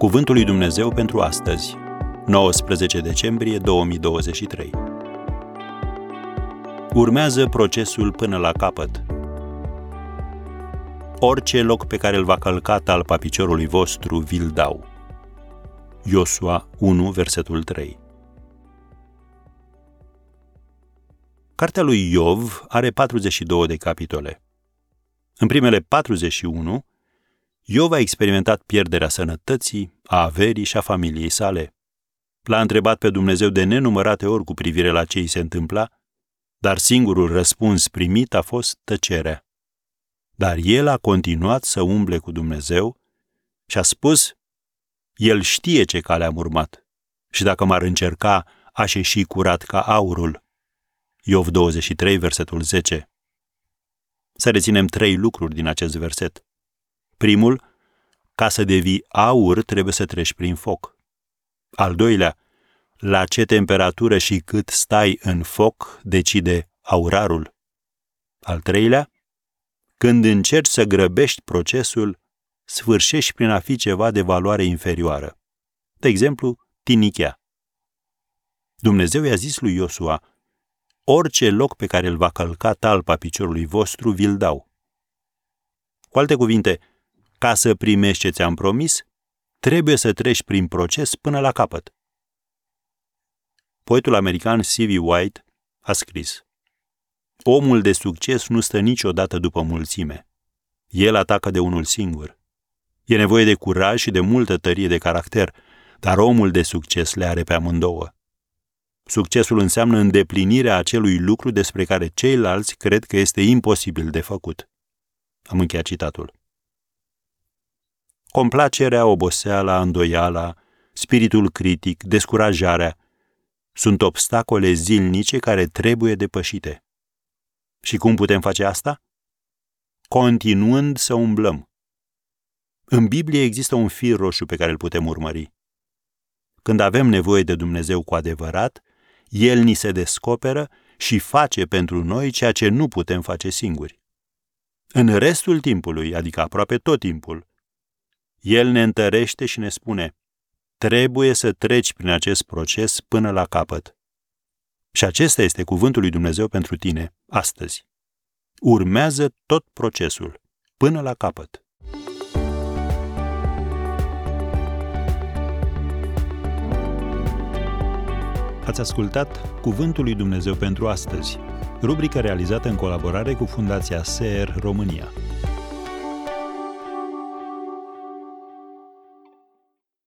Cuvântul lui Dumnezeu pentru astăzi, 19 decembrie 2023. Urmează procesul până la capăt. Orice loc pe care îl va călca talpa piciorului vostru, vi-l dau. Iosua 1, versetul 3. Cartea lui Iov are 42 de capitole. În primele 41, Iov a experimentat pierderea sănătății, a averii și a familiei sale. L-a întrebat pe Dumnezeu de nenumărate ori cu privire la ce îi se întâmpla, dar singurul răspuns primit a fost tăcerea. Dar el a continuat să umble cu Dumnezeu și a spus: El știe ce cale am urmat și dacă m-ar încerca, aș ieși curat ca aurul. Iov 23, versetul 10. Să reținem 3 lucruri din acest verset. Primul, ca să devii aur, trebuie să treci prin foc. Al doilea, la ce temperatură și cât stai în foc decide aurarul. Al treilea, când încerci să grăbești procesul, sfârșești prin a fi ceva de valoare inferioară. De exemplu, tinichea. Dumnezeu i-a zis lui Iosua: orice loc pe care îl va călca talpa piciorului vostru, vi-l dau. Cu alte cuvinte, ca să primești ce ți-am promis, trebuie să treci prin proces până la capăt. Poetul american C.V. White a scris: omul de succes nu stă niciodată după mulțime. El atacă de unul singur. E nevoie de curaj și de multă tărie de caracter, dar omul de succes le are pe amândouă. Succesul înseamnă îndeplinirea acelui lucru despre care ceilalți cred că este imposibil de făcut. Am încheiat citatul. Complacerea, oboseala, îndoiala, spiritul critic, descurajarea sunt obstacole zilnice care trebuie depășite. Și cum putem face asta? Continuând să umblăm. În Biblie există un fir roșu pe care îl putem urmări. Când avem nevoie de Dumnezeu cu adevărat, El ni se descoperă și face pentru noi ceea ce nu putem face singuri. În restul timpului, adică aproape tot timpul, El ne întărește și ne spune: trebuie să treci prin acest proces până la capăt. Și acesta este cuvântul lui Dumnezeu pentru tine astăzi. Urmează tot procesul, până la capăt. Ați ascultat Cuvântul lui Dumnezeu pentru astăzi, rubrica realizată în colaborare cu Fundația SER România.